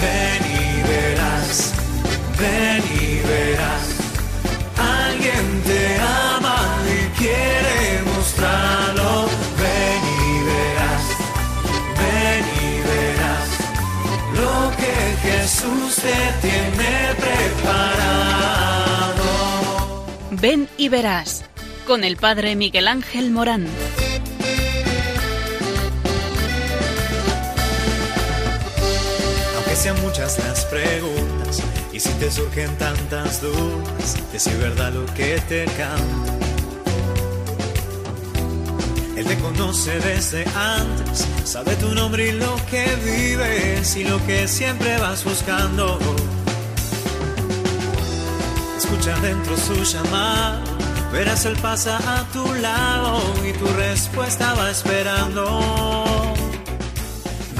Ven y verás, alguien te ama y quiere mostrarlo. Ven y verás lo que Jesús te tiene preparado. Ven y verás, con el Padre Miguel Ángel Morán. Aunque sean muchas las preguntas, y si te surgen tantas dudas, es verdad lo que te canta. Él te conoce desde antes, sabe tu nombre y lo que vives y lo que siempre vas buscando. Escucha dentro su llamado, verás él pasa a tu lado y tu respuesta va esperando.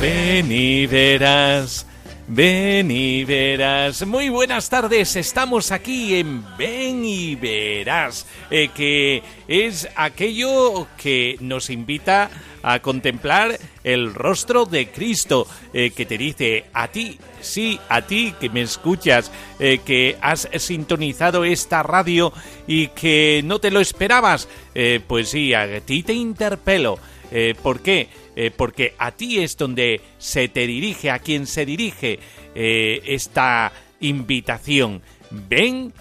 Ven y verás. Ven y verás. Muy buenas tardes, estamos aquí en Ven y verás, que es aquello que nos invita a contemplar el rostro de Cristo, que te dice a ti, sí, a ti que me escuchas, que has sintonizado esta radio y que no te lo esperabas, pues sí, a ti te interpelo. ¿Por qué? Porque a ti es donde se te dirige, a quien se dirige esta invitación. Ven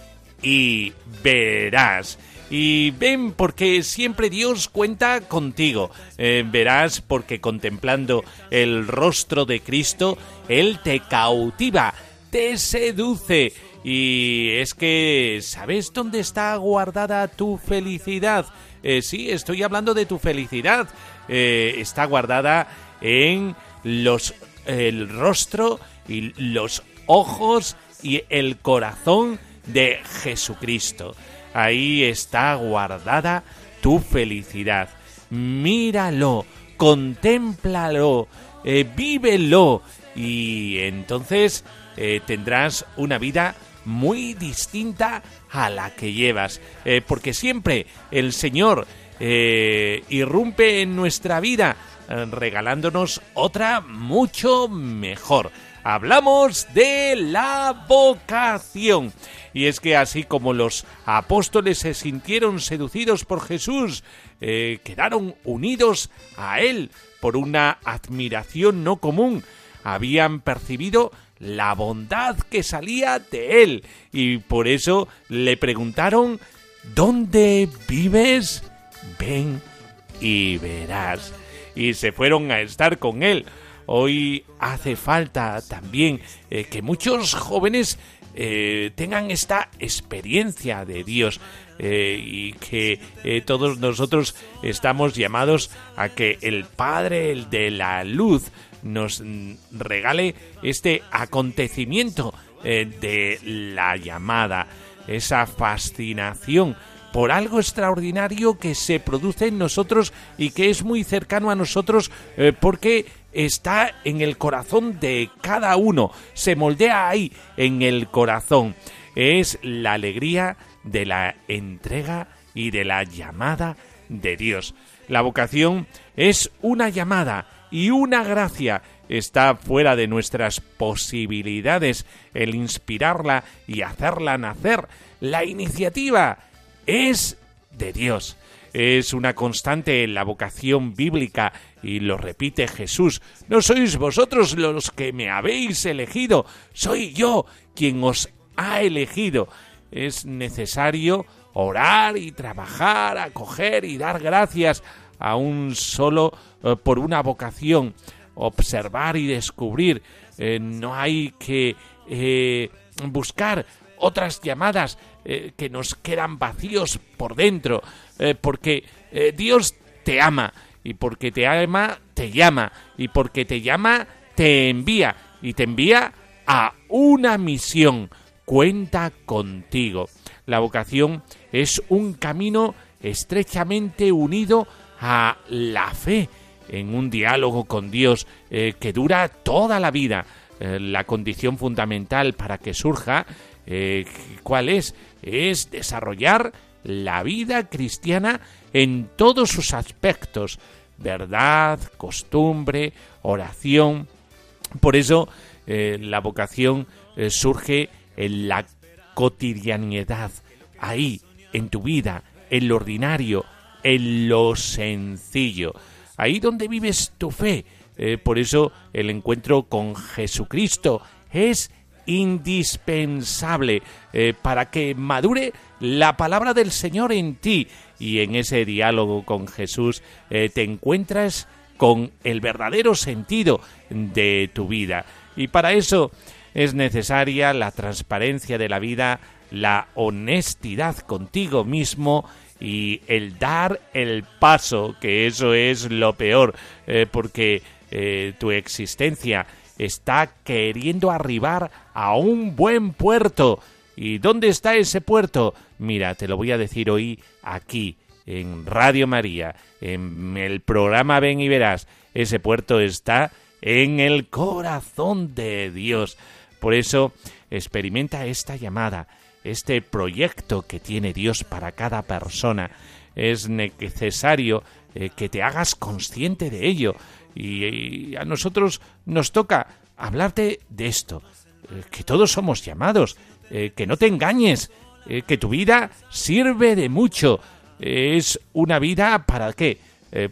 y verás. Y ven porque siempre Dios cuenta contigo. Verás porque contemplando el rostro de Cristo, Él te cautiva, te seduce. Y es que, ¿sabes dónde está guardada tu felicidad? Sí, estoy hablando de tu felicidad. Está guardada en el rostro y los ojos y el corazón de Jesucristo. Ahí está guardada tu felicidad. Míralo, contémplalo, vívelo y entonces tendrás una vida muy distinta a la que llevas, porque siempre el Señor irrumpe en nuestra vida, regalándonos otra mucho mejor. Hablamos de la vocación. Y es que así como los apóstoles se sintieron seducidos por Jesús, quedaron unidos a Él por una admiración no común. Habían percibido la bondad que salía de Él y por eso le preguntaron: ¿dónde vives? Ven y verás. Y se fueron a estar con Él. Hoy hace falta también que muchos jóvenes tengan esta experiencia de Dios y que todos nosotros estamos llamados a que el Padre, el de la Luz, nos regale este acontecimiento de la llamada, esa fascinación por algo extraordinario que se produce en nosotros y que es muy cercano a nosotros porque está en el corazón de cada uno, se moldea ahí en el corazón. Es la alegría de la entrega y de la llamada de Dios. La vocación es una llamada y una gracia. Está fuera de nuestras posibilidades el inspirarla y hacerla nacer. La iniciativa es de Dios. Es una constante en la vocación bíblica y lo repite Jesús. No sois vosotros los que me habéis elegido, soy yo quien os ha elegido. Es necesario orar y trabajar, acoger y dar gracias, aún solo por una vocación, observar y descubrir. No hay que buscar otras llamadas que nos quedan vacíos por dentro, porque Dios te ama, y porque te ama, te llama, y porque te llama, te envía, y te envía a una misión. Cuenta contigo. La vocación es un camino estrechamente unido a la fe, en un diálogo con Dios que dura toda la vida. La condición fundamental para que surja, ¿cuál es? Es desarrollar la vida cristiana en todos sus aspectos: verdad, costumbre, oración, Por eso la vocación surge en la cotidianidad, ahí, en tu vida, en lo ordinario, en lo sencillo, ahí donde vives tu fe. Por eso el encuentro con Jesucristo es indispensable para que madure la palabra del Señor en ti, y en ese diálogo con Jesús te encuentras con el verdadero sentido de tu vida. Y para eso es necesaria la transparencia de la vida, la honestidad contigo mismo y el dar el paso, que eso es lo peor, porque tu existencia está queriendo arribar a un buen puerto. ¿Y dónde está ese puerto? Mira, te lo voy a decir hoy aquí, en Radio María, en el programa Ven y Verás. Ese puerto está en el corazón de Dios. Por eso experimenta esta llamada, este proyecto que tiene Dios para cada persona. Es necesario que te hagas consciente de ello. Y a nosotros nos toca hablarte de esto, que todos somos llamados, que no te engañes, que tu vida sirve de mucho. Es una vida ¿para qué?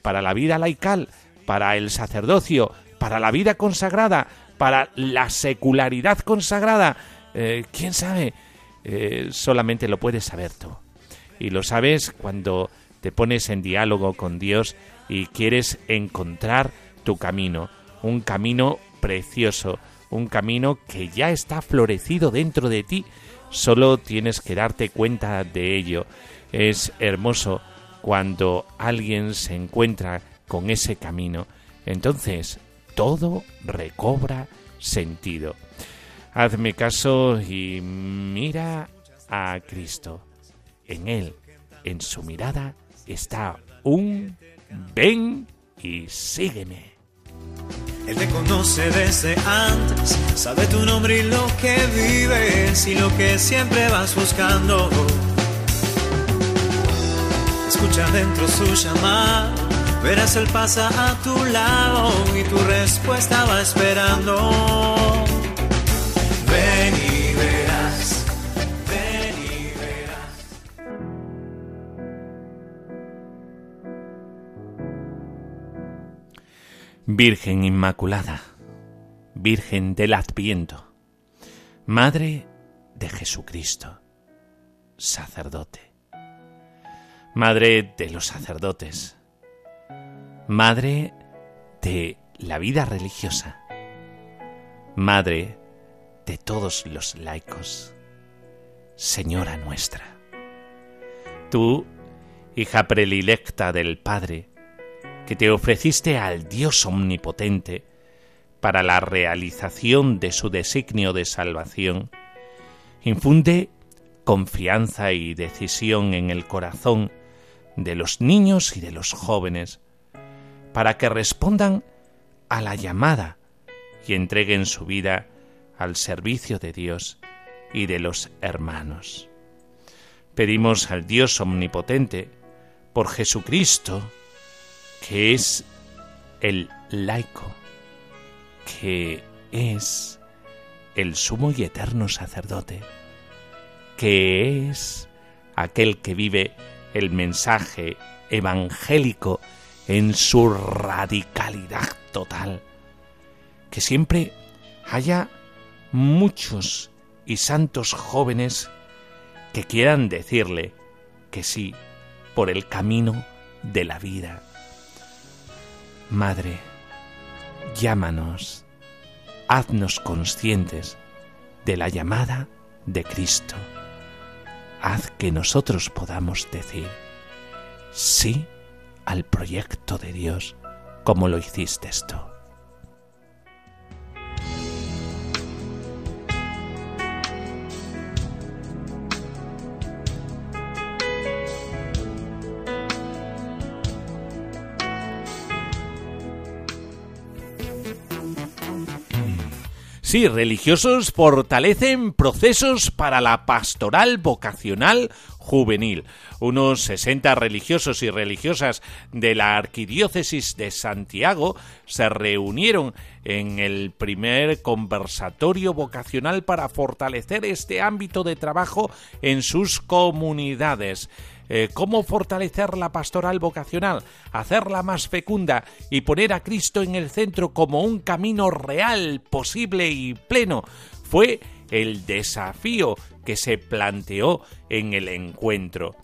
Para la vida laical, para el sacerdocio, para la vida consagrada, para la secularidad consagrada. ¿Quién sabe? Solamente lo puedes saber tú. Y lo sabes cuando te pones en diálogo con Dios y quieres encontrar tu camino, un camino precioso, un camino que ya está florecido dentro de ti. Solo tienes que darte cuenta de ello. Es hermoso cuando alguien se encuentra con ese camino. Entonces, todo recobra sentido. Hazme caso y mira a Cristo. En Él, en su mirada, está un ven y sígueme. Él te conoce desde antes, sabe tu nombre y lo que vives y lo que siempre vas buscando. Escucha dentro su llamado, verás Él pasa a tu lado y tu respuesta va esperando. Ven y verás, ven y verás. Virgen Inmaculada, Virgen del Adviento, Madre de Jesucristo, sacerdote, Madre de los sacerdotes, Madre de la vida religiosa, Madre de todos los laicos, Señora nuestra. Tú, hija predilecta del Padre, que te ofreciste al Dios omnipotente para la realización de su designio de salvación, infunde confianza y decisión en el corazón de los niños y de los jóvenes, para que respondan a la llamada y entreguen su vida al servicio de Dios y de los hermanos. Pedimos al Dios omnipotente, por Jesucristo, que es el laico, que es el sumo y eterno sacerdote, que es aquel que vive el mensaje evangélico en su radicalidad total, que siempre haya muchos y santos jóvenes que quieran decirle que sí por el camino de la vida. Madre, llámanos, haznos conscientes de la llamada de Cristo. Haz que nosotros podamos decir sí al proyecto de Dios, como lo hiciste tú. Sí, religiosos fortalecen procesos para la pastoral vocacional juvenil. Unos 60 religiosos y religiosas de la Arquidiócesis de Santiago se reunieron en el primer conversatorio vocacional para fortalecer este ámbito de trabajo en sus comunidades. ¿Cómo fortalecer la pastoral vocacional, hacerla más fecunda y poner a Cristo en el centro como un camino real, posible y pleno? Fue el desafío que se planteó en el encuentro.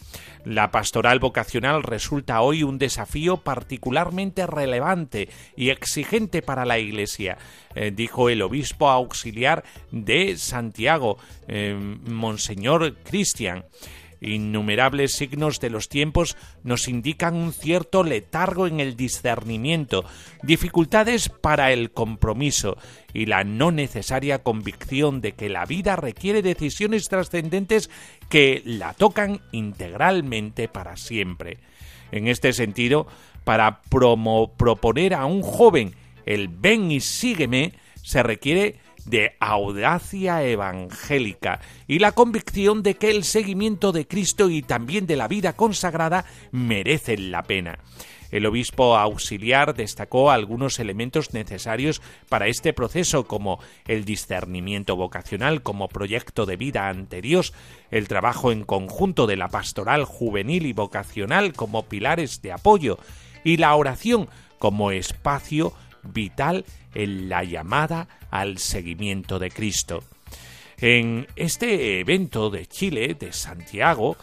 La pastoral vocacional resulta hoy un desafío particularmente relevante y exigente para la Iglesia, dijo el obispo auxiliar de Santiago, Monseñor Cristian. Innumerables signos de los tiempos nos indican un cierto letargo en el discernimiento, dificultades para el compromiso y la no necesaria convicción de que la vida requiere decisiones trascendentes que la tocan integralmente para siempre. En este sentido, para proponer a un joven el ven y sígueme, se requiere de audacia evangélica y la convicción de que el seguimiento de Cristo y también de la vida consagrada merecen la pena. El obispo auxiliar destacó algunos elementos necesarios para este proceso, como el discernimiento vocacional como proyecto de vida ante Dios, el trabajo en conjunto de la pastoral juvenil y vocacional como pilares de apoyo y la oración como espacio vital en la llamada al seguimiento de Cristo. En este evento de Chile, de Santiago,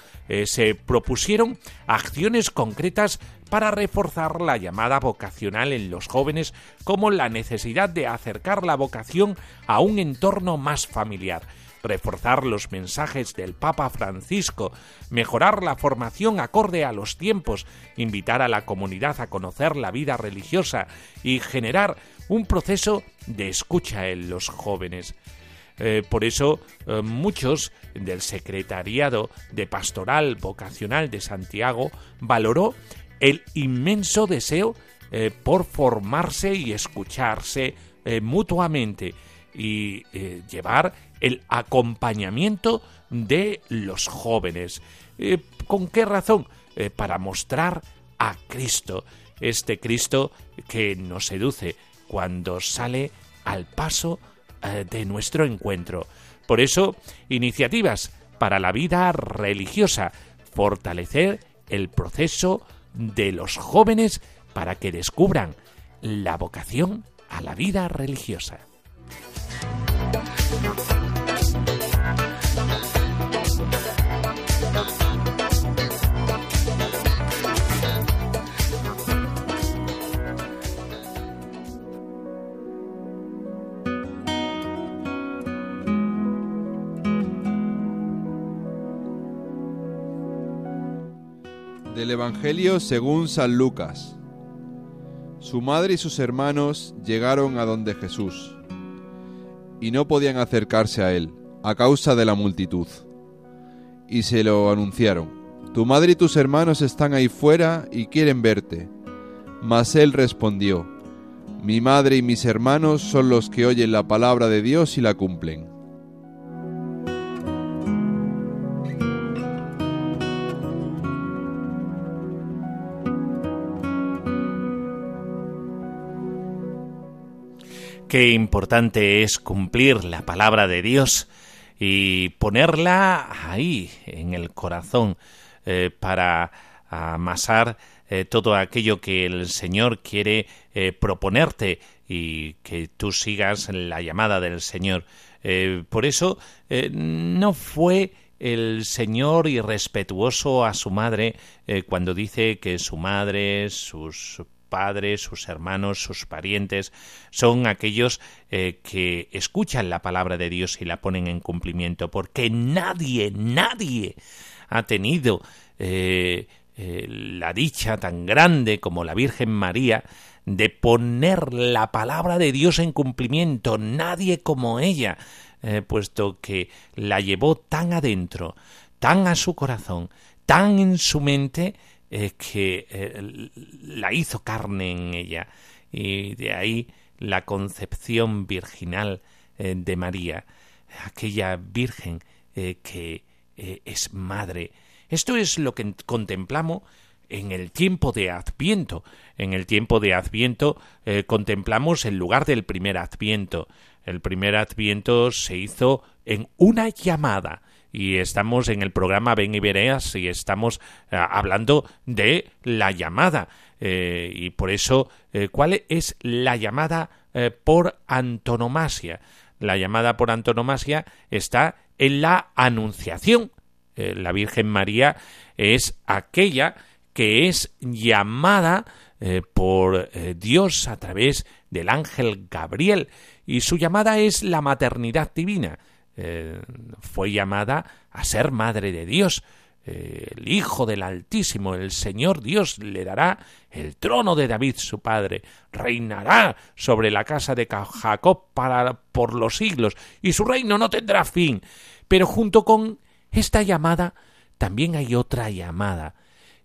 se propusieron acciones concretas para reforzar la llamada vocacional en los jóvenes, como la necesidad de acercar la vocación a un entorno más familiar, reforzar los mensajes del Papa Francisco, mejorar la formación acorde a los tiempos, invitar a la comunidad a conocer la vida religiosa y generar un proceso de escucha en los jóvenes. Por eso, muchos del Secretariado de Pastoral Vocacional de Santiago valoró el inmenso deseo por formarse y escucharse mutuamente y llevar el acompañamiento de los jóvenes. ¿Con qué razón? Para mostrar a Cristo, este Cristo que nos seduce cuando sale al paso de nuestro encuentro. Por eso, iniciativas para la vida religiosa, fortalecer el proceso de los jóvenes para que descubran la vocación a la vida religiosa. Del Evangelio según San Lucas. Su madre y sus hermanos llegaron a donde Jesús, y no podían acercarse a él, a causa de la multitud. Y se lo anunciaron: «Tu madre y tus hermanos están ahí fuera y quieren verte». Mas él respondió: «Mi madre y mis hermanos son los que oyen la palabra de Dios y la cumplen». Qué importante es cumplir la palabra de Dios y ponerla ahí, en el corazón, para amasar todo aquello que el Señor quiere proponerte y que tú sigas la llamada del Señor. Por eso no fue el Señor irrespetuoso a su madre cuando dice que su madre, sus padres, sus hermanos, sus parientes son aquellos que escuchan la palabra de Dios y la ponen en cumplimiento, porque nadie ha tenido la dicha tan grande como la Virgen María de poner la palabra de Dios en cumplimiento, nadie como ella, puesto que la llevó tan adentro, tan a su corazón, tan en su mente, que la hizo carne en ella, y de ahí la concepción virginal de María, aquella Virgen que es madre. Esto es lo que contemplamos en el tiempo de Adviento. En el tiempo de Adviento contemplamos el lugar del primer Adviento. El primer Adviento se hizo en una llamada. Y estamos en el programa Ven y Verás y estamos hablando de la llamada. Y por eso, ¿cuál es la llamada por antonomasia? La llamada por antonomasia está en la Anunciación. La Virgen María es aquella que es llamada por Dios a través del ángel Gabriel, y su llamada es la maternidad divina. Fue llamada a ser madre de Dios. El Hijo del Altísimo, el Señor Dios, le dará el trono de David su padre, reinará sobre la casa de Jacob por los siglos, y su reino no tendrá fin. Pero junto con esta llamada también hay otra llamada,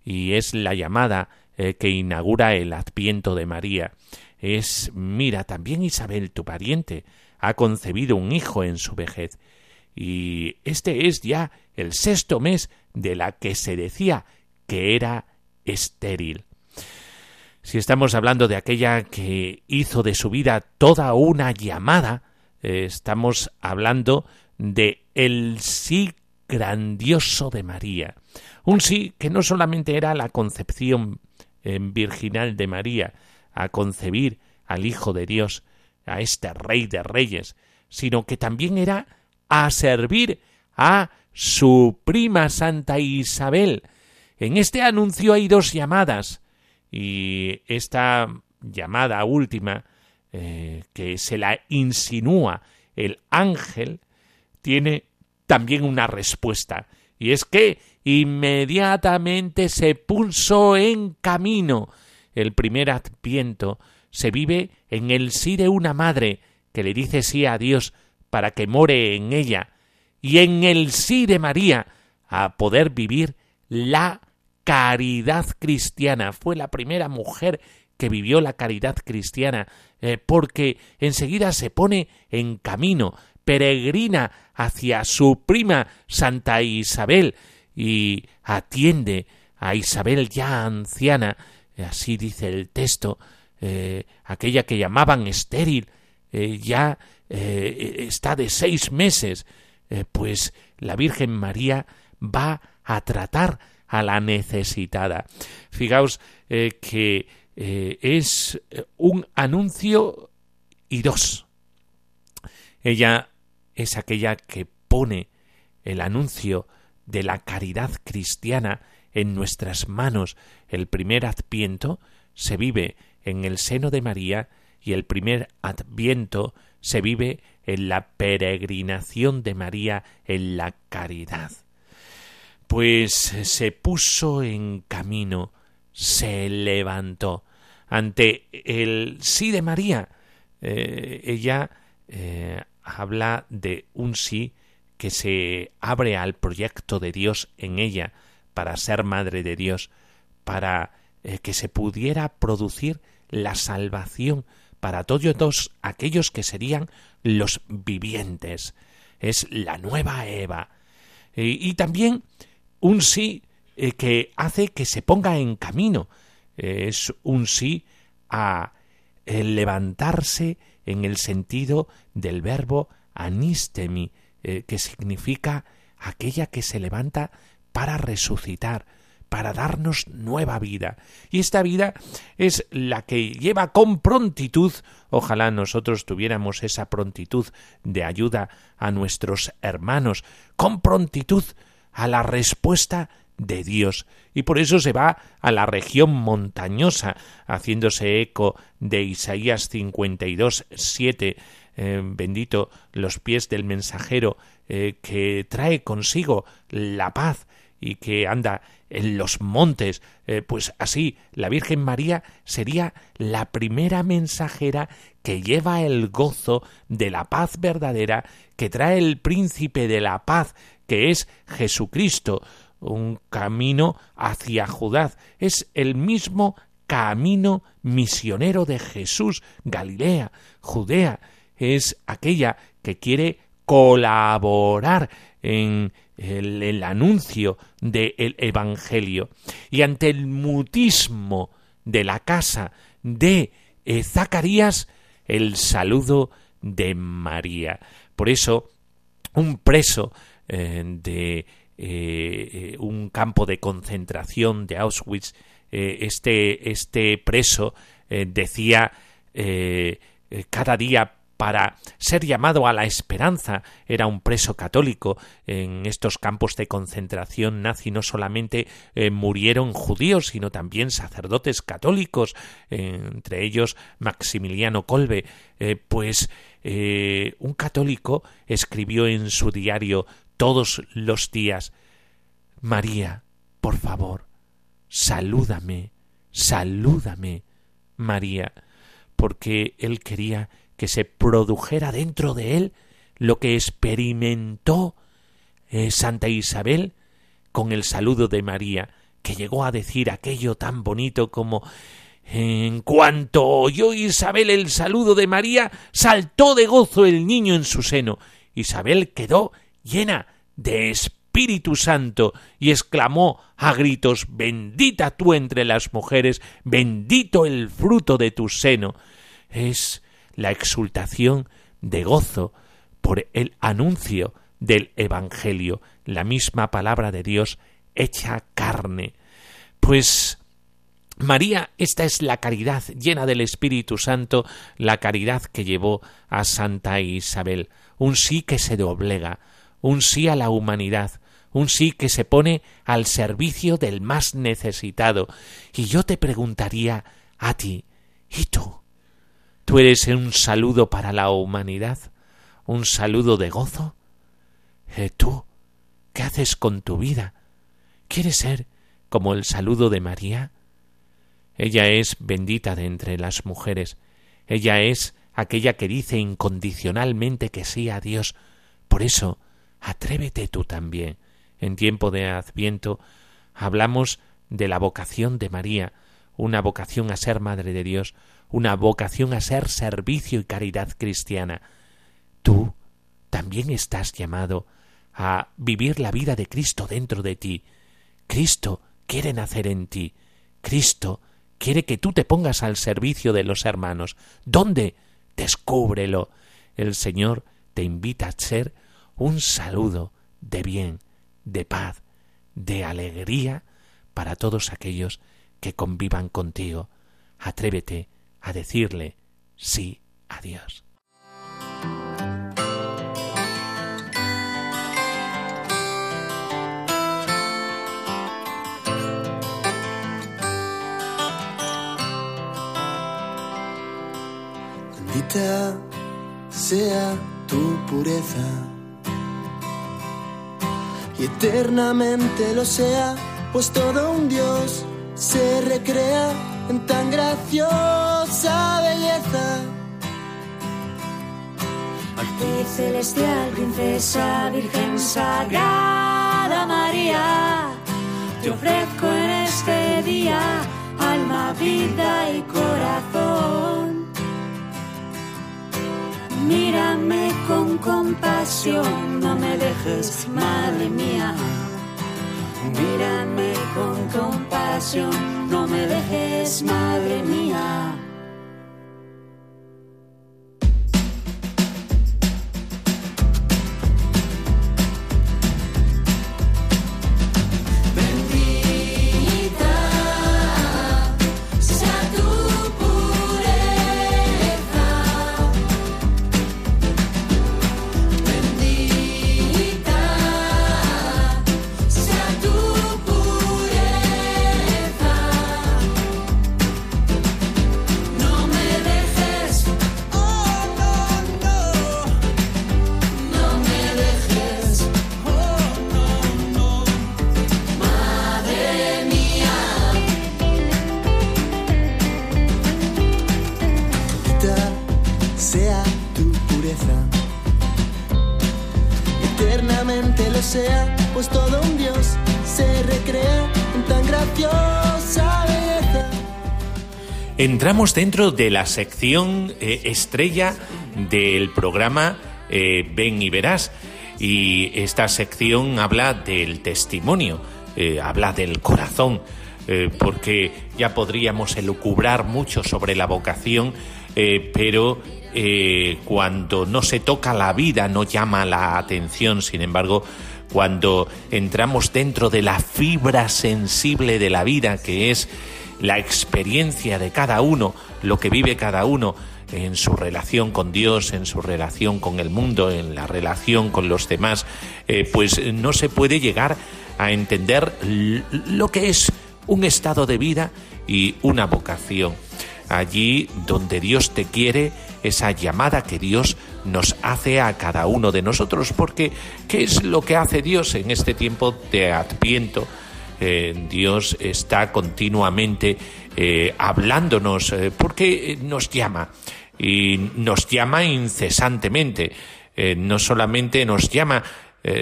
y es la llamada que inaugura el Adviento de María. Es, mira, también Isabel, tu pariente, ha concebido un hijo en su vejez. Y este es ya el 6º mes de la que se decía que era estéril. Si estamos hablando de aquella que hizo de su vida toda una llamada, estamos hablando de el sí grandioso de María. Un sí que no solamente era la concepción virginal de María, a concebir al Hijo de Dios, a este Rey de Reyes, sino que también era a servir a su prima Santa Isabel. En este anuncio hay dos llamadas, y esta llamada última, que se la insinúa el ángel, tiene también una respuesta, y es que inmediatamente se puso en camino. El primer Adviento se vive en el sí de una madre que le dice sí a Dios para que more en ella, y en el sí de María a poder vivir la caridad cristiana. Fue la primera mujer que vivió la caridad cristiana, porque enseguida se pone en camino, peregrina hacia su prima Santa Isabel y atiende a Isabel ya anciana. Así dice el texto, aquella que llamaban estéril, ya está de 6 meses, pues la Virgen María va a tratar a la necesitada. Fijaos que es un anuncio y dos. Ella es aquella que pone el anuncio de la caridad cristiana en nuestras manos. El primer Adviento se vive en el seno de María y el primer Adviento se vive en la peregrinación de María en la caridad. Pues se puso en camino, se levantó. Ante el sí de María, ella habla de un sí que se abre al proyecto de Dios en ella, para ser madre de Dios, para que se pudiera producir la salvación para todos aquellos que serían los vivientes. Es la nueva Eva. Y también un sí que hace que se ponga en camino. Es un sí a levantarse en el sentido del verbo anistemi, que significa aquella que se levanta para resucitar, para darnos nueva vida. Y esta vida es la que lleva con prontitud, ojalá nosotros tuviéramos esa prontitud de ayuda a nuestros hermanos, con prontitud a la respuesta de Dios. Y por eso se va a la región montañosa, haciéndose eco de Isaías 52:7, bendito los pies del mensajero que trae consigo la paz y que anda en los montes. Pues así, la Virgen María sería la primera mensajera que lleva el gozo de la paz verdadera que trae el príncipe de la paz, que es Jesucristo, un camino hacia Judá. Es el mismo camino misionero de Jesús, Galilea, Judea. Es aquella que quiere colaborar en el anuncio del Evangelio. Y ante el mutismo de la casa de Zacarías, el saludo de María. Por eso, un preso de un campo de concentración de Auschwitz, este preso decía cada día para ser llamado a la esperanza. Era un preso católico. En estos campos de concentración nazi no solamente murieron judíos, sino también sacerdotes católicos, entre ellos Maximiliano Kolbe. Un católico escribió en su diario todos los días: María, por favor, salúdame, salúdame, María, porque él quería que se produjera dentro de él lo que experimentó Santa Isabel con el saludo de María, que llegó a decir aquello tan bonito como: en cuanto oyó Isabel el saludo de María, saltó de gozo el niño en su seno. Isabel quedó llena de Espíritu Santo y exclamó a gritos: bendita tú entre las mujeres, bendito el fruto de tu seno. Es la exultación de gozo por el anuncio del Evangelio, la misma palabra de Dios hecha carne. Pues María, esta es la caridad llena del Espíritu Santo, la caridad que llevó a Santa Isabel. Un sí que se doblega, un sí a la humanidad, un sí que se pone al servicio del más necesitado. Y yo te preguntaría a ti: ¿y tú? ¿Tú eres un saludo para la humanidad? ¿Un saludo de gozo? ¿Tú qué haces con tu vida? ¿Quieres ser como el saludo de María? Ella es bendita de entre las mujeres. Ella es aquella que dice incondicionalmente que sí a Dios. Por eso, atrévete tú también. En tiempo de Adviento hablamos de la vocación de María, una vocación a ser Madre de Dios, una vocación a ser servicio y caridad cristiana. Tú también estás llamado a vivir la vida de Cristo dentro de ti. Cristo quiere nacer en ti. Cristo quiere que tú te pongas al servicio de los hermanos. ¿Dónde? Descúbrelo. El Señor te invita a ser un saludo de bien, de paz, de alegría para todos aquellos que convivan contigo. Atrévete a decirle sí a Dios. Bendita sea tu pureza y eternamente lo sea, pues todo un Dios se recrea en tan graciosa belleza. Arte celestial, princesa, virgen sagrada María, te ofrezco en este día alma, vida y corazón. Mírame con compasión, no me dejes, madre mía. Mírame con compasión, no me dejes, madre mía. Entramos dentro de la sección estrella del programa Ven y Verás, y esta sección habla del testimonio, habla del corazón, porque ya podríamos elucubrar mucho sobre la vocación, pero cuando no se toca la vida no llama la atención. Sin embargo, cuando entramos dentro de la fibra sensible de la vida, que es la experiencia de cada uno, lo que vive cada uno en su relación con Dios, en su relación con el mundo, en la relación con los demás, pues no se puede llegar a entender lo que es un estado de vida y una vocación. Allí donde Dios te quiere, esa llamada que Dios nos hace a cada uno de nosotros, porque ¿qué es lo que hace Dios en este tiempo de Adviento? Dios está continuamente hablándonos, porque nos llama, y nos llama incesantemente. No solamente nos llama,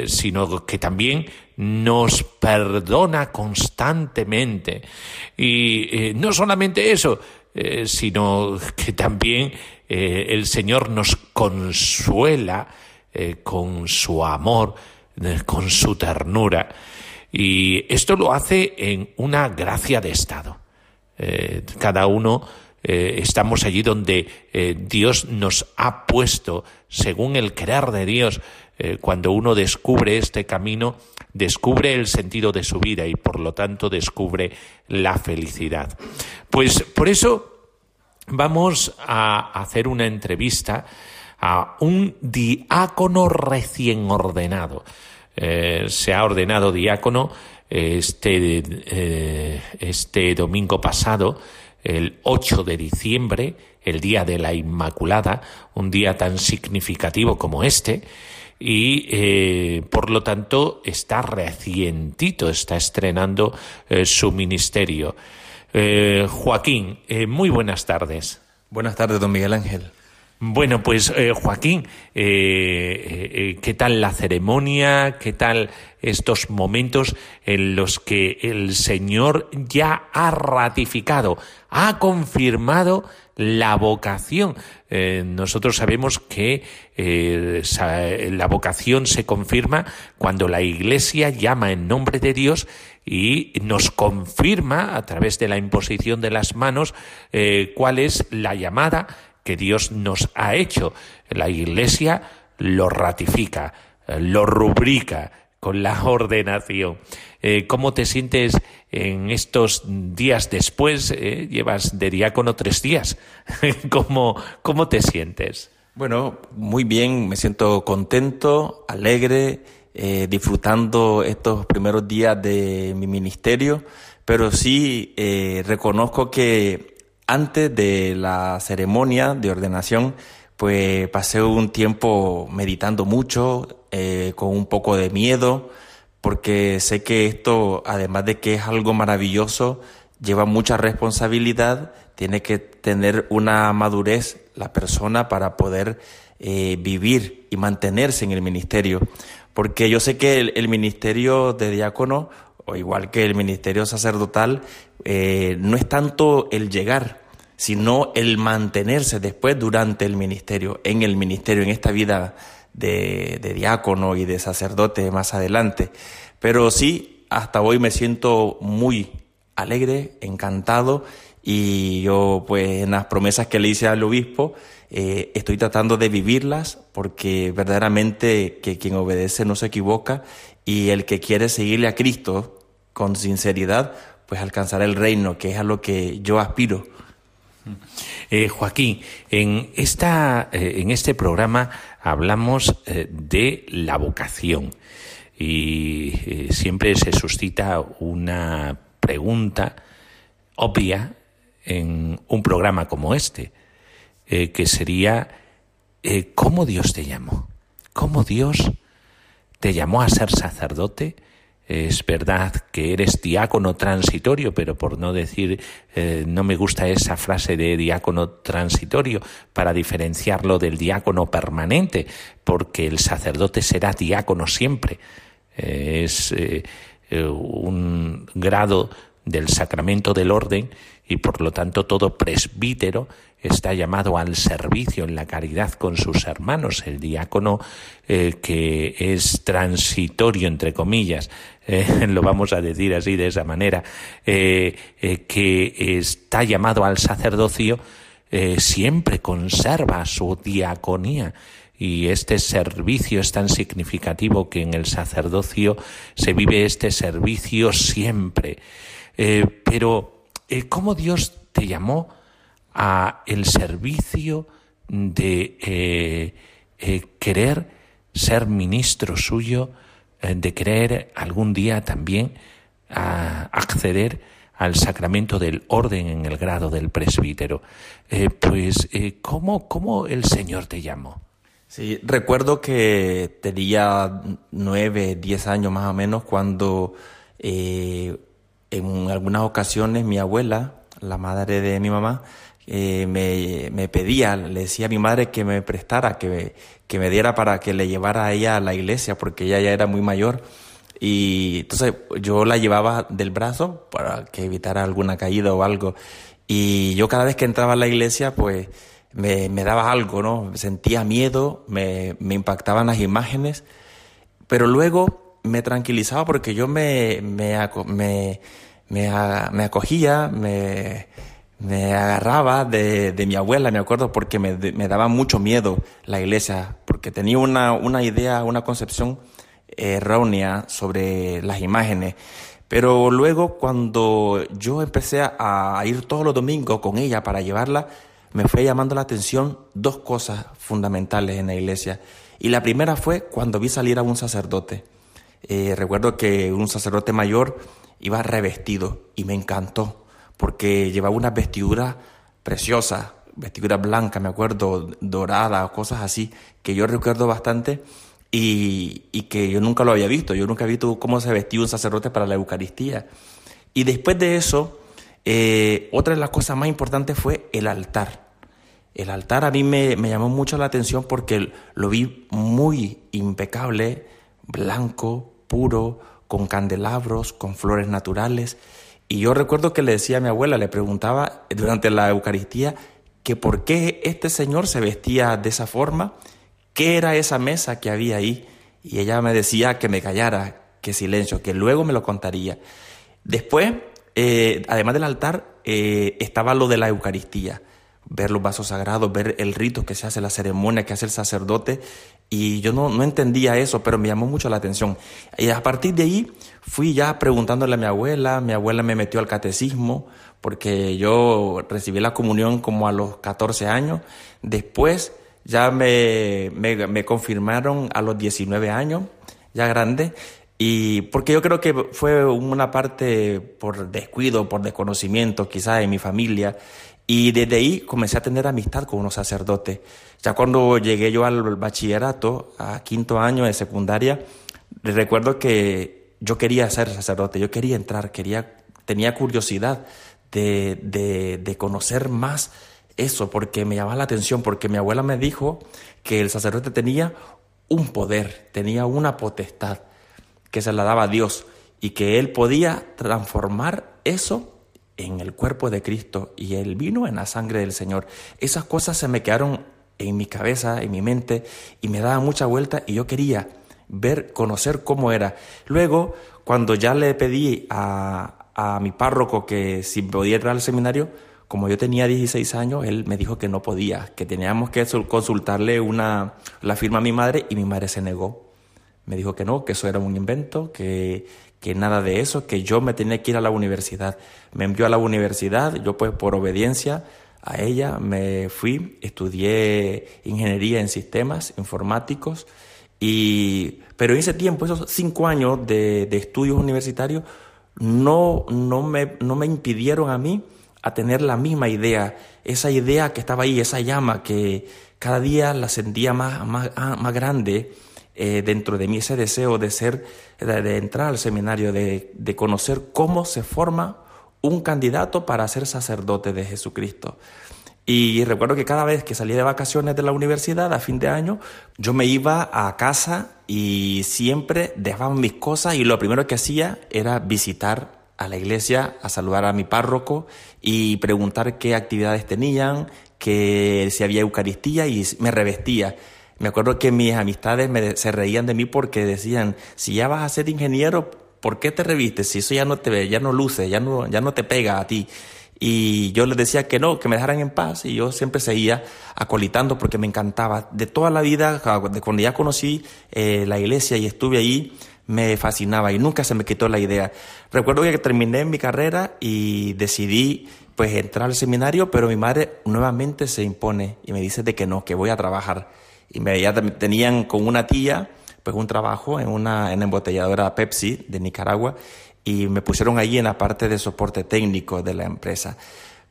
sino que también nos perdona constantemente. Y no solamente eso, sino que también el Señor nos consuela con su amor, con su ternura. Y esto lo hace en una gracia de estado. Cada uno estamos allí donde Dios nos ha puesto, según el querer de Dios. Cuando uno descubre este camino, descubre el sentido de su vida y, por lo tanto, descubre la felicidad. Pues por eso vamos a hacer una entrevista a un diácono recién ordenado. Se ha ordenado diácono este domingo pasado, el 8 de diciembre, el día de la Inmaculada, un día tan significativo como este, y por lo tanto está recientito, está estrenando su ministerio. Joaquín, muy buenas tardes. Buenas tardes, don Miguel Ángel. Bueno, pues Joaquín, ¿qué tal la ceremonia? ¿Qué tal estos momentos en los que el Señor ya ha ratificado, ha confirmado la vocación? Nosotros sabemos que la vocación se confirma cuando la Iglesia llama en nombre de Dios y nos confirma a través de la imposición de las manos cuál es la llamada que Dios nos ha hecho. La Iglesia lo ratifica, lo rubrica con la ordenación. ¿Cómo te sientes en estos días después? Llevas de diácono 3 días. ¿Cómo te sientes? Bueno, muy bien. Me siento contento, alegre, disfrutando estos primeros días de mi ministerio. Pero sí reconozco que antes de la ceremonia de ordenación, pues pasé un tiempo meditando mucho, con un poco de miedo, porque sé que esto, además de que es algo maravilloso, lleva mucha responsabilidad. Tiene que tener una madurez la persona para poder vivir y mantenerse en el ministerio, porque yo sé que el ministerio de diácono, o igual que el ministerio sacerdotal, no es tanto el llegar, sino el mantenerse después durante el ministerio, en esta vida de diácono y de sacerdote más adelante. Pero sí, hasta hoy me siento muy alegre, encantado, y yo, pues, en las promesas que le hice al obispo, estoy tratando de vivirlas, porque verdaderamente que quien obedece no se equivoca, y el que quiere seguirle a Cristo con sinceridad, pues alcanzará el reino, que es a lo que yo aspiro. Joaquín, en este programa hablamos de la vocación, y siempre se suscita una pregunta obvia en un programa como este, que sería, ¿cómo Dios te llamó? ¿Cómo Dios te llamó a ser sacerdote? Es verdad que eres diácono transitorio, pero por no decir, no me gusta esa frase de diácono transitorio, para diferenciarlo del diácono permanente, porque el sacerdote será diácono siempre. Es un grado del sacramento del orden y por lo tanto todo presbítero está llamado al servicio en la caridad con sus hermanos. El diácono, que es transitorio, entre comillas, lo vamos a decir así de esa manera, que está llamado al sacerdocio, siempre conserva su diaconía. Y este servicio es tan significativo que en el sacerdocio se vive este servicio siempre. Pero ¿cómo Dios te llamó a el servicio de querer ser ministro suyo, de querer algún día también acceder al sacramento del orden en el grado del presbítero? ¿Cómo el Señor te llamó? Sí, recuerdo que tenía 9, 10 años más o menos cuando en algunas ocasiones mi abuela, la madre de mi mamá, me pedía, le decía a mi madre que me prestara, que me diera para que le llevara a ella a la iglesia, porque ella ya era muy mayor. Y entonces yo la llevaba del brazo para que evitara alguna caída o algo. Y yo cada vez que entraba a la iglesia, pues me daba algo, ¿no? Sentía miedo, me impactaban las imágenes, pero luego me tranquilizaba porque yo me acogía, me agarraba de mi abuela, me acuerdo, porque me daba mucho miedo la iglesia, porque tenía una idea, una concepción errónea sobre las imágenes. Pero luego, cuando yo empecé a ir todos los domingos con ella para llevarla, me fue llamando la atención 2 cosas fundamentales en la iglesia. Y la primera fue cuando vi salir a un sacerdote. Recuerdo que un sacerdote mayor iba revestido y me encantó porque llevaba unas vestiduras preciosas, vestiduras blancas, me acuerdo, doradas, cosas así, que yo recuerdo bastante y que yo nunca lo había visto. Yo nunca había visto cómo se vestía un sacerdote para la Eucaristía. Y después de eso, otra de las cosas más importantes fue el altar. El altar a mí me llamó mucho la atención porque lo vi muy impecable, blanco, puro, con candelabros, con flores naturales. Y yo recuerdo que le decía a mi abuela, le preguntaba durante la Eucaristía que por qué este señor se vestía de esa forma, qué era esa mesa que había ahí. Y ella me decía que me callara, que silencio, que luego me lo contaría. Después, además del altar, estaba lo de la Eucaristía, ver los vasos sagrados, ver el rito que se hace, la ceremonia que hace el sacerdote, y yo no entendía eso, pero me llamó mucho la atención. Y a partir de ahí fui ya preguntándole a mi abuela me metió al catecismo, porque yo recibí la comunión como a los 14 años, después ya me confirmaron a los 19 años, ya grande. Y porque yo creo que fue una parte por descuido, por desconocimiento quizás de mi familia. Y desde ahí comencé a tener amistad con unos sacerdotes. Ya cuando llegué yo al bachillerato, a 5º año de secundaria, recuerdo que yo quería ser sacerdote, yo quería entrar, tenía curiosidad de conocer más eso, porque me llamaba la atención, porque mi abuela me dijo que el sacerdote tenía un poder, tenía una potestad que se la daba a Dios y que Él podía transformar eso en el cuerpo de Cristo y el vino en la sangre del Señor. Esas cosas se me quedaron en mi cabeza, en mi mente, y me daba mucha vuelta y yo quería conocer cómo era. Luego, cuando ya le pedí a mi párroco que si podía entrar al seminario, como yo tenía 16 años, él me dijo que no podía, que teníamos que consultarle la firma a mi madre, y mi madre se negó. Me dijo que no, que eso era un invento, que nada de eso, que yo me tenía que ir a la universidad. Me envió a la universidad, yo pues por obediencia a ella me fui, estudié ingeniería en sistemas informáticos, pero en ese tiempo, esos 5 años de estudios universitarios, no me impidieron a mí a tener la misma idea, esa idea que estaba ahí, esa llama que cada día la sentía más grande, dentro de mí, ese deseo de entrar al seminario, de conocer cómo se forma un candidato para ser sacerdote de Jesucristo. Y recuerdo que cada vez que salía de vacaciones de la universidad a fin de año, yo me iba a casa y siempre dejaba mis cosas y lo primero que hacía era visitar a la iglesia a saludar a mi párroco y preguntar qué actividades tenían, que si había Eucaristía, y me revestía. Me acuerdo que mis amistades se reían de mí porque decían, si ya vas a ser ingeniero, ¿por qué te revistes? Si eso ya no te ve, ya no luce, ya no te pega a ti. Y yo les decía que no, que me dejaran en paz, y yo siempre seguía acolitando porque me encantaba. De toda la vida, cuando ya conocí la iglesia y estuve ahí, me fascinaba y nunca se me quitó la idea. Recuerdo que terminé mi carrera y decidí pues entrar al seminario, pero mi madre nuevamente se impone y me dice de que no, que voy a trabajar. Y ya tenían con una tía pues un trabajo en una embotelladora Pepsi de Nicaragua, y me pusieron ahí en la parte de soporte técnico de la empresa.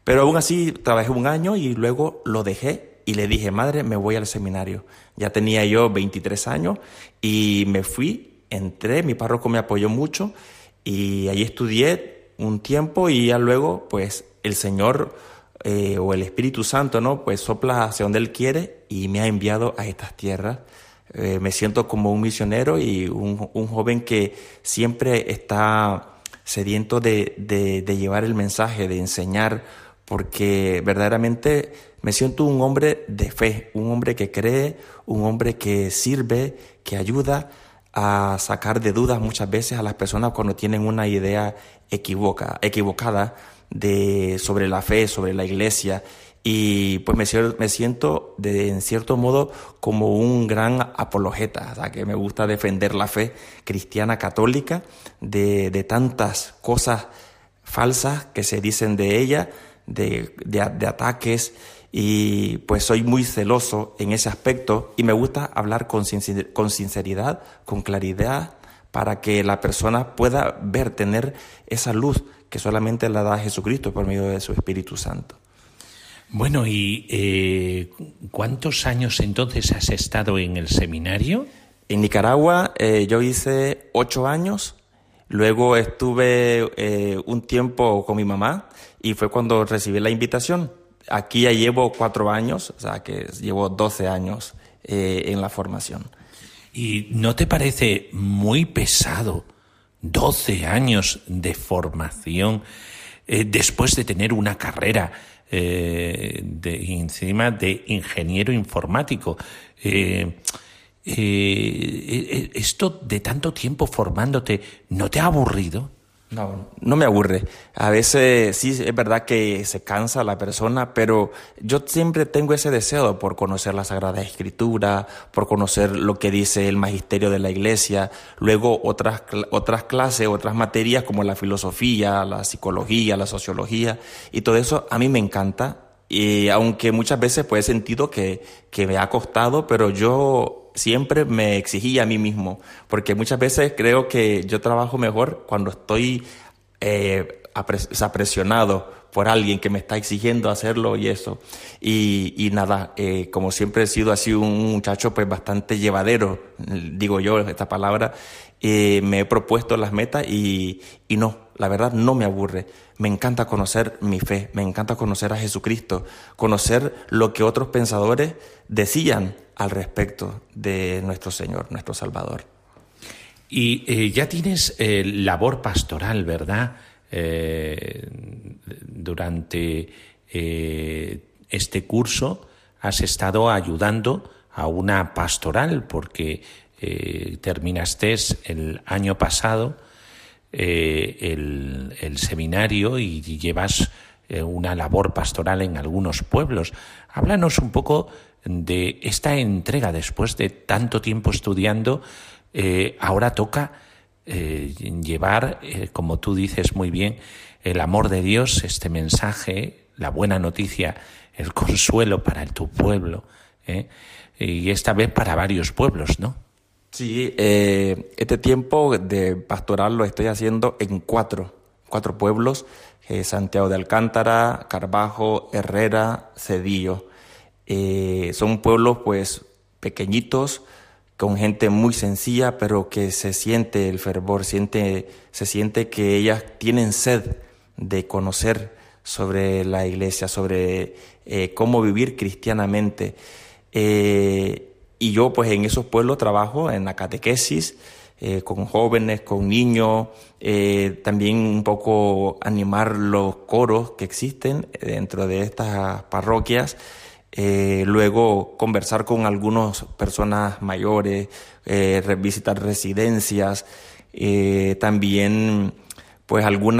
Pero aún así trabajé un año y luego lo dejé y le dije, madre, me voy al seminario. Ya tenía yo 23 años y me fui, entré, mi párroco me apoyó mucho y ahí estudié un tiempo, y ya luego pues el Señor o el Espíritu Santo, ¿no?, pues sopla hacia donde Él quiere y me ha enviado a estas tierras. Me siento como un misionero y un joven que siempre está sediento de llevar el mensaje, de enseñar, porque verdaderamente me siento un hombre de fe, un hombre que cree, un hombre que sirve, que ayuda a sacar de dudas muchas veces a las personas cuando tienen una idea equivocada sobre la fe, sobre la iglesia. Y pues me siento en cierto modo como un gran apologeta, o sea, que me gusta defender la fe cristiana católica de tantas cosas falsas que se dicen de ella, de ataques, y pues soy muy celoso en ese aspecto y me gusta hablar con sinceridad, con claridad, para que la persona pueda tener esa luz que solamente la da Jesucristo por medio de su Espíritu Santo. Bueno, ¿y cuántos años entonces has estado en el seminario? En Nicaragua yo hice 8 años, luego estuve un tiempo con mi mamá y fue cuando recibí la invitación. Aquí ya llevo 4 años, o sea que llevo 12 años en la formación. ¿Y no te parece muy pesado 12 años de formación después de tener una carrera encima de ingeniero informático? Esto de tanto tiempo formándote, ¿no te ha aburrido? No me aburre. A veces sí es verdad que se cansa la persona, pero yo siempre tengo ese deseo por conocer la Sagrada Escritura, por conocer lo que dice el magisterio de la Iglesia, luego otras clases, otras materias como la filosofía, la psicología, la sociología, y todo eso a mí me encanta. Y aunque muchas veces pues he sentido que me ha costado, pero yo siempre me exigí a mí mismo, porque muchas veces creo que yo trabajo mejor cuando estoy presionado por alguien que me está exigiendo hacerlo y eso. Y nada, como siempre he sido así un muchacho pues bastante llevadero, digo yo esta palabra, me he propuesto las metas y no. La verdad no me aburre, me encanta conocer mi fe, me encanta conocer a Jesucristo, conocer lo que otros pensadores decían al respecto de nuestro Señor, nuestro Salvador. Y ya tienes labor pastoral, ¿verdad? Durante este curso has estado ayudando a una pastoral porque terminaste el año pasado el seminario y llevas una labor pastoral en algunos pueblos. Háblanos un poco de esta entrega después de tanto tiempo estudiando. Ahora toca llevar, como tú dices muy bien, el amor de Dios, este mensaje, la buena noticia, el consuelo para tu pueblo, y esta vez para varios pueblos, ¿no? Sí, este tiempo de pastoral lo estoy haciendo en cuatro pueblos, Santiago de Alcántara, Carbajo, Herrera, Cedillo. Son pueblos pues pequeñitos, con gente muy sencilla, pero que se siente el fervor, se siente que ellas tienen sed de conocer sobre la iglesia, sobre cómo vivir cristianamente. Y yo pues en esos pueblos trabajo en la catequesis, con jóvenes, con niños, también un poco animar los coros que existen dentro de estas parroquias, luego conversar con algunas personas mayores, visitar residencias, también pues algún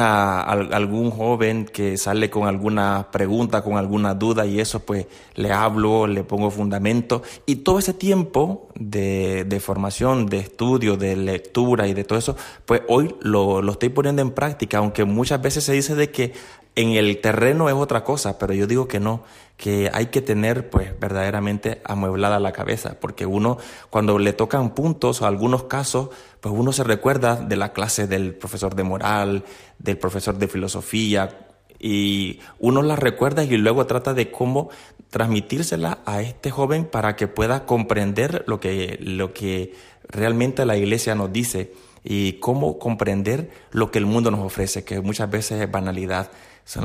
joven que sale con alguna pregunta, con alguna duda, y eso pues le hablo, le pongo fundamento. Y todo ese tiempo de formación, de estudio, de lectura y de todo eso, pues hoy lo estoy poniendo en práctica, aunque muchas veces se dice de que en el terreno es otra cosa, pero yo digo que no, que hay que tener pues verdaderamente amueblada la cabeza, porque uno cuando le tocan puntos o algunos casos, pues uno se recuerda de la clase del profesor de moral, del profesor de filosofía, y uno las recuerda y luego trata de cómo transmitírsela a este joven para que pueda comprender lo que realmente la Iglesia nos dice y cómo comprender lo que el mundo nos ofrece, que muchas veces es banalidad.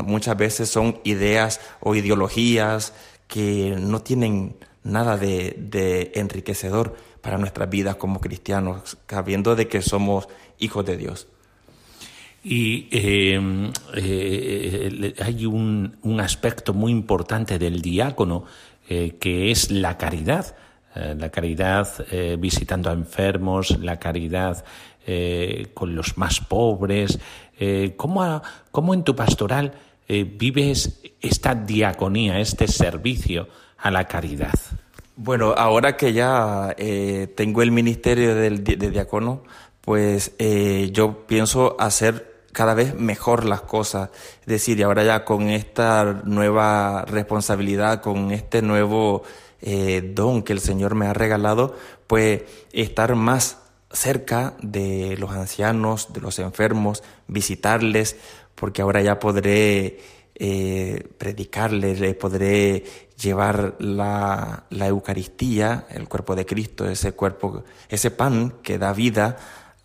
Muchas veces son ideas o ideologías que no tienen nada de enriquecedor para nuestras vidas como cristianos, sabiendo de que somos hijos de Dios. Y hay un aspecto muy importante del diácono, que es la caridad. La caridad visitando a enfermos, la caridad con los más pobres. ¿Cómo en tu pastoral vives esta diaconía, este servicio a la caridad? Bueno, ahora que ya tengo el ministerio de diácono, pues yo pienso hacer cada vez mejor las cosas. Es decir, y ahora ya con esta nueva responsabilidad, con este nuevo don que el Señor me ha regalado, pues estar más cerca de los ancianos, de los enfermos, visitarles, porque ahora ya podré predicarles, les podré llevar la Eucaristía, el cuerpo de Cristo, ese cuerpo, ese pan que da vida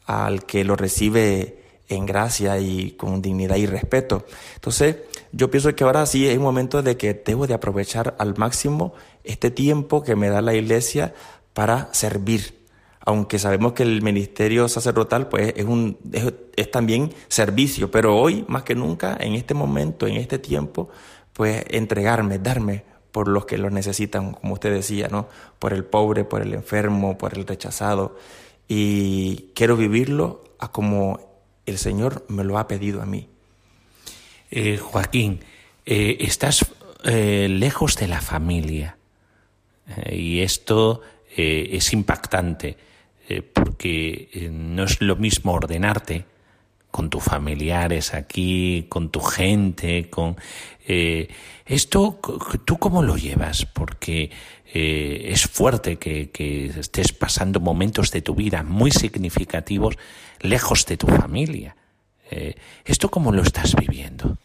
al que lo recibe en gracia y con dignidad y respeto. Entonces, yo pienso que ahora sí es un momento de que debo de aprovechar al máximo este tiempo que me da la Iglesia para servir, aunque sabemos que el ministerio sacerdotal pues es también servicio, pero hoy más que nunca, en este momento, en este tiempo, pues entregarme, darme por los que los necesitan, como usted decía, ¿no? Por el pobre, por el enfermo, por el rechazado, y quiero vivirlo a como el Señor me lo ha pedido a mí. Joaquín, estás lejos de la familia, y esto es impactante, porque no es lo mismo ordenarte con tus familiares aquí, con tu gente, con esto. ¿Tú cómo lo llevas? Porque es fuerte que estés pasando momentos de tu vida muy significativos lejos de tu familia. ¿Esto cómo lo estás viviendo?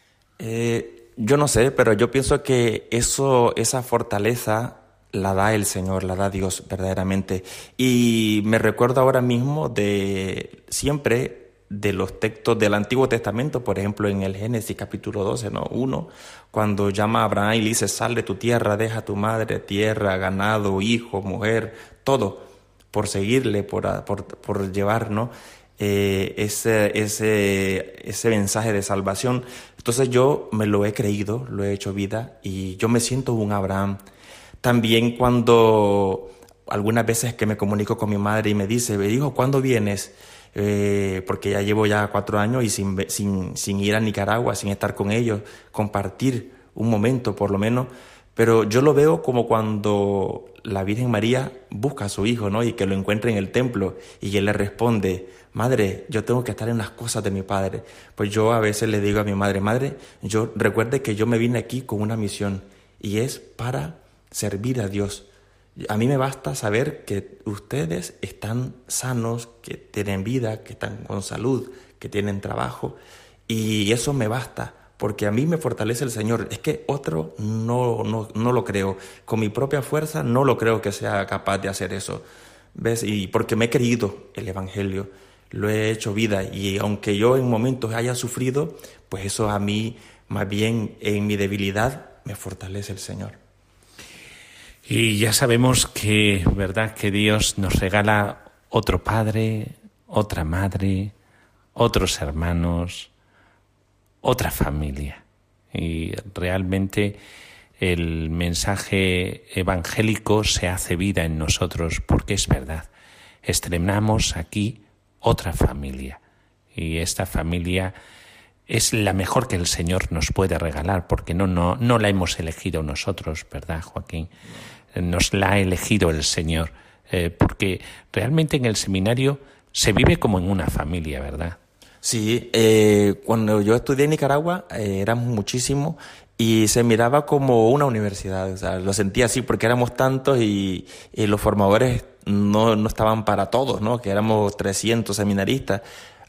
Yo no sé, pero yo pienso que esa fortaleza la da el Señor, la da Dios verdaderamente. Y me recuerdo ahora mismo de siempre de los textos del Antiguo Testamento, por ejemplo, en el Génesis capítulo 12, ¿no? 1, cuando llama a Abraham y le dice: sal de tu tierra, deja a tu madre, tierra, ganado, hijo, mujer, todo, por seguirle, por llevar, ¿no? Ese mensaje de salvación. Entonces yo me lo he creído, lo he hecho vida, y yo me siento un Abraham. También cuando algunas veces que me comunico con mi madre y me dice: hijo, ¿cuándo vienes? Porque ya llevo 4 años y sin ir a Nicaragua, sin estar con ellos, compartir un momento por lo menos. Pero yo lo veo como cuando la Virgen María busca a su hijo, ¿no? Y que lo encuentra en el templo y él le responde: madre, yo tengo que estar en las cosas de mi padre. Pues yo a veces le digo a mi madre: madre, yo recuerde que yo me vine aquí con una misión, y es para servir a Dios. A mí me basta saber que ustedes están sanos, que tienen vida, que están con salud, que tienen trabajo, y eso me basta, porque a mí me fortalece el Señor. Es que otro no lo creo, con mi propia fuerza no lo creo que sea capaz de hacer eso, ¿ves? Y porque me he creído el Evangelio, lo he hecho vida, y aunque yo en momentos haya sufrido, pues eso a mí, más bien en mi debilidad, me fortalece el Señor. Y ya sabemos que, ¿verdad?, que Dios nos regala otro padre, otra madre, otros hermanos, otra familia. Y realmente el mensaje evangélico se hace vida en nosotros, porque es verdad. Estrenamos aquí otra familia. Y esta familia es la mejor que el Señor nos puede regalar, porque no la hemos elegido nosotros, ¿verdad, Joaquín? Nos la ha elegido el Señor, porque realmente en el seminario se vive como en una familia, ¿verdad? Sí, cuando yo estudié en Nicaragua éramos muchísimos y se miraba como una universidad, o sea, lo sentía así porque éramos tantos y los formadores no estaban para todos, ¿no? Que éramos 300 seminaristas.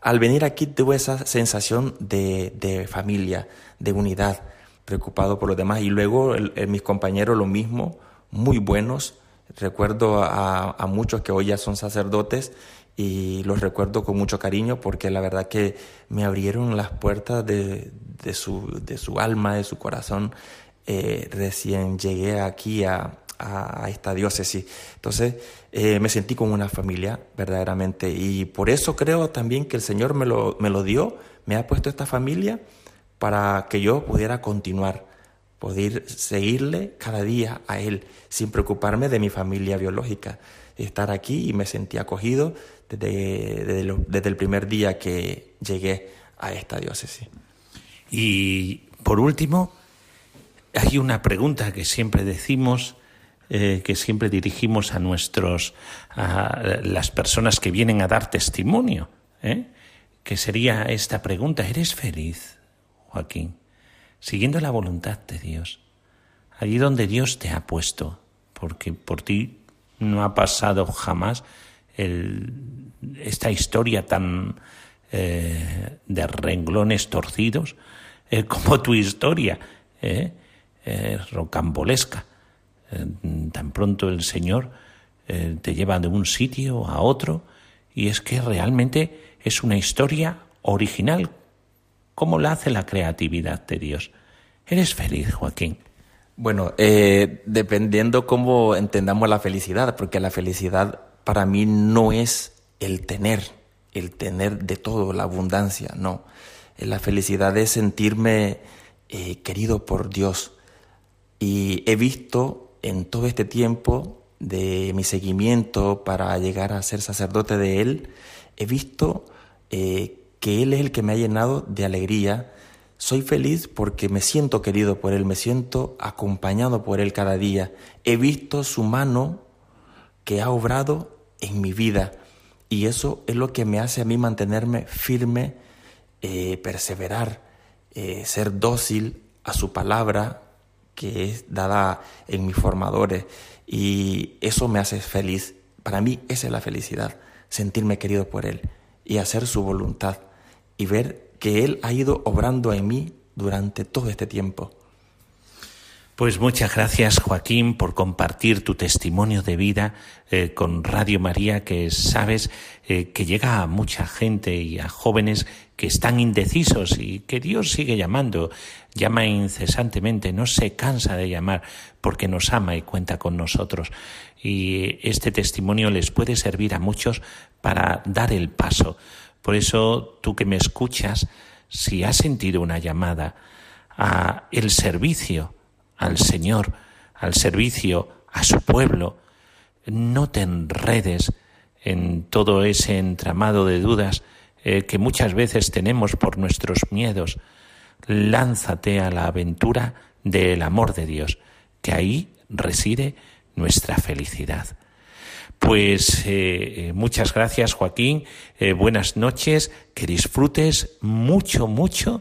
Al venir aquí tuve esa sensación de familia, de unidad, preocupado por los demás. Y luego mis compañeros lo mismo, muy buenos. Recuerdo a muchos que hoy ya son sacerdotes y los recuerdo con mucho cariño porque la verdad que me abrieron las puertas de su alma, de su corazón. Recién llegué aquí a esta diócesis. Entonces me sentí como una familia verdaderamente y por eso creo también que el Señor me lo dio, me ha puesto esta familia para que yo pudiera continuar, poder seguirle cada día a Él sin preocuparme de mi familia biológica. Estar aquí y me sentí acogido desde el primer día que llegué a esta diócesis. Y por último, hay una pregunta que siempre decimos, que siempre dirigimos a las personas que vienen a dar testimonio, que sería esta pregunta: ¿eres feliz, Joaquín, siguiendo la voluntad de Dios, allí donde Dios te ha puesto? Porque por ti no ha pasado jamás esta historia tan de renglones torcidos como tu historia, rocambolesca. Tan pronto el Señor te lleva de un sitio a otro, y es que realmente es una historia original, como la hace la creatividad de Dios. ¿Eres feliz, Joaquín? Bueno, dependiendo cómo entendamos la felicidad, porque la felicidad para mí no es el tener de todo, la abundancia, no. La felicidad es sentirme querido por Dios. Y he visto en todo este tiempo de mi seguimiento para llegar a ser sacerdote de Él, he visto que Él es el que me ha llenado de alegría. Soy feliz porque me siento querido por Él, me siento acompañado por Él cada día. He visto su mano que ha obrado en mi vida y eso es lo que me hace a mí mantenerme firme, perseverar, ser dócil a su palabra, que es dada en mis formadores, y eso me hace feliz. Para mí esa es la felicidad, sentirme querido por Él y hacer su voluntad y ver que Él ha ido obrando en mí durante todo este tiempo. Pues muchas gracias, Joaquín, por compartir tu testimonio de vida con Radio María, que sabes que llega a mucha gente y a jóvenes que están indecisos y que Dios sigue llamando, llama incesantemente, no se cansa de llamar porque nos ama y cuenta con nosotros. Y este testimonio les puede servir a muchos para dar el paso. Por eso, tú que me escuchas, si has sentido una llamada a el servicio al Señor, al servicio a su pueblo, no te enredes en todo ese entramado de dudas que muchas veces tenemos por nuestros miedos. Lánzate a la aventura del amor de Dios, que ahí reside nuestra felicidad. Pues muchas gracias, Joaquín, buenas noches, que disfrutes mucho, mucho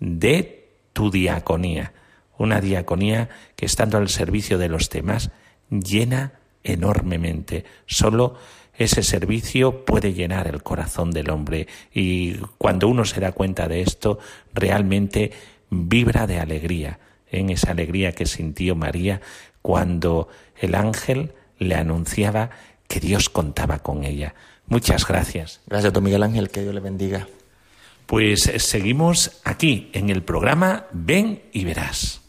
de tu diaconía. Una diaconía que, estando al servicio de los demás, llena enormemente. Solo ese servicio puede llenar el corazón del hombre. Y cuando uno se da cuenta de esto, realmente vibra de alegría, en esa alegría que sintió María cuando el ángel le anunciaba que Dios contaba con ella. Muchas gracias. Gracias, don Miguel Ángel, que Dios le bendiga. Pues seguimos aquí en el programa Ven y Verás.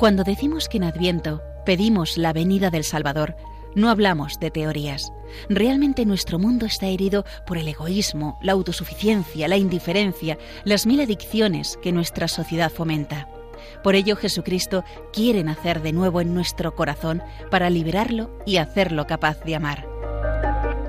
Cuando decimos que en Adviento pedimos la venida del Salvador, no hablamos de teorías. Realmente nuestro mundo está herido por el egoísmo, la autosuficiencia, la indiferencia, las mil adicciones que nuestra sociedad fomenta. Por ello Jesucristo quiere nacer de nuevo en nuestro corazón para liberarlo y hacerlo capaz de amar.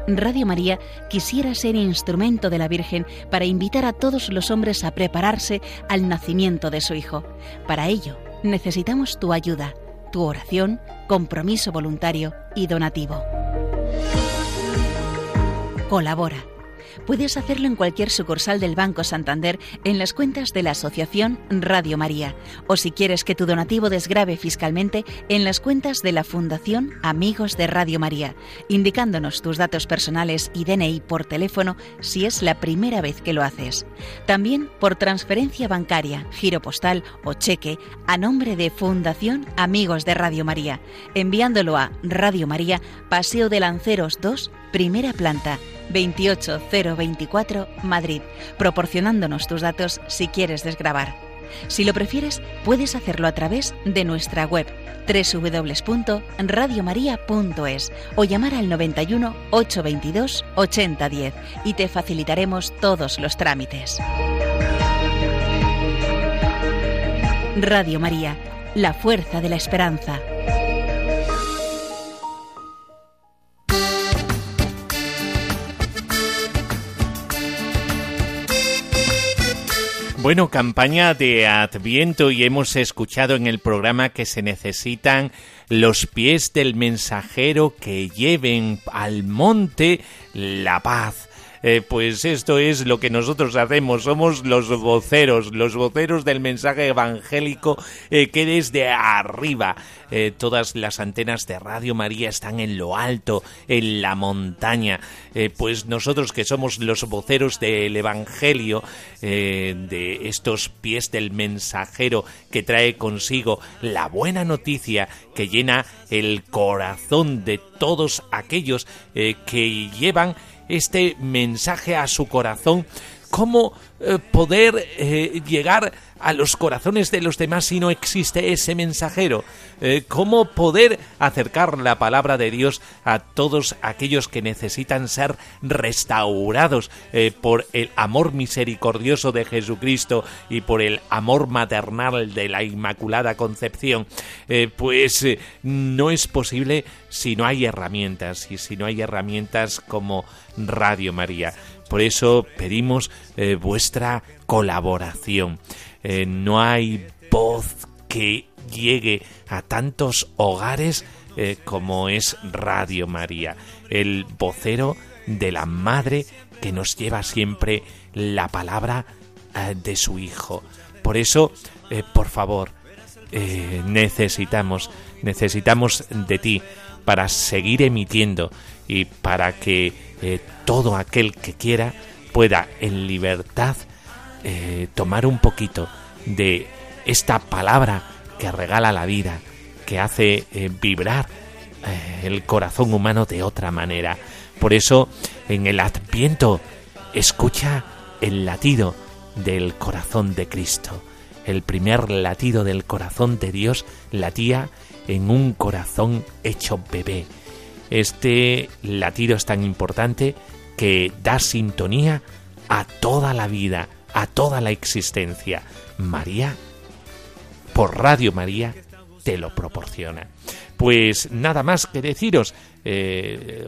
Radio María quisiera ser instrumento de la Virgen para invitar a todos los hombres a prepararse al nacimiento de su Hijo. Para ello necesitamos tu ayuda, tu oración, compromiso voluntario y donativo. Colabora. Puedes hacerlo en cualquier sucursal del Banco Santander en las cuentas de la Asociación Radio María o si quieres que tu donativo desgrave fiscalmente en las cuentas de la Fundación Amigos de Radio María, indicándonos tus datos personales y DNI por teléfono si es la primera vez que lo haces. También por transferencia bancaria, giro postal o cheque a nombre de Fundación Amigos de Radio María, enviándolo a Radio María, Paseo de Lanceros 2, primera planta, 28024, Madrid, proporcionándonos tus datos si quieres desgravar. Si lo prefieres, puedes hacerlo a través de nuestra web www.radiomaria.es o llamar al 91 822 8010 y te facilitaremos todos los trámites. Radio María, la fuerza de la esperanza. Bueno, campaña de Adviento y hemos escuchado en el programa que se necesitan los pies del mensajero que lleven al monte la paz. Pues esto es lo que nosotros hacemos, somos los voceros del mensaje evangélico que desde arriba, todas las antenas de Radio María están en lo alto, en la montaña, pues nosotros que somos los voceros del Evangelio, de estos pies del mensajero que trae consigo la buena noticia que llena el corazón de todos aquellos que llevan este mensaje a su corazón, cómo poder llegar a los corazones de los demás si no existe ese mensajero, cómo poder acercar la palabra de Dios a todos aquellos que necesitan ser restaurados por el amor misericordioso de Jesucristo y por el amor maternal de la Inmaculada Concepción, pues no es posible si no hay herramientas, y si no hay herramientas como Radio María. Por eso pedimos vuestra colaboración. No hay voz que llegue a tantos hogares como es Radio María, el vocero de la Madre que nos lleva siempre la palabra de su Hijo. Por eso, por favor, necesitamos de ti para seguir emitiendo y para que todo aquel que quiera pueda en libertad tomar un poquito de esta palabra que regala la vida, que hace vibrar el corazón humano de otra manera. Por eso, en el Adviento, escucha el latido del corazón de Cristo. El primer latido del corazón de Dios latía en un corazón hecho bebé. Este latido es tan importante que da sintonía a toda la vida, a toda la existencia. María, por Radio María, te lo proporciona. Pues nada más que deciros,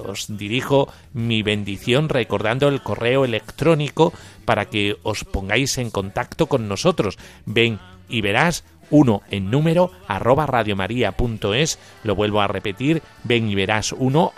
os dirijo mi bendición recordando el correo electrónico para que os pongáis en contacto con nosotros. Ven y verás, 1 @radiomaria.es. Lo vuelvo a repetir, ven y verás 1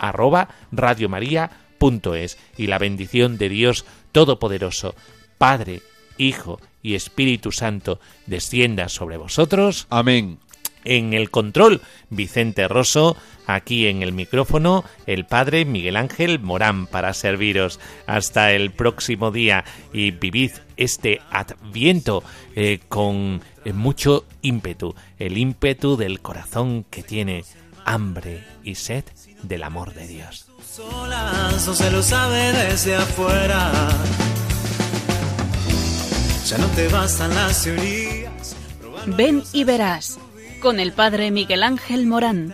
@radiomaria.es. Y la bendición de Dios Todopoderoso, Padre, Hijo y Espíritu Santo, descienda sobre vosotros. Amén. En el control, Vicente Rosso, aquí en el micrófono, el Padre Miguel Ángel Morán, para serviros. Hasta el próximo día y vivid este Adviento con mucho ímpetu, el ímpetu del corazón que tiene hambre y sed del amor de Dios. Solas, o se lo sabe desde afuera. Ya no te bastan las teorías. Ven y verás. con el Padre Miguel Ángel Morán.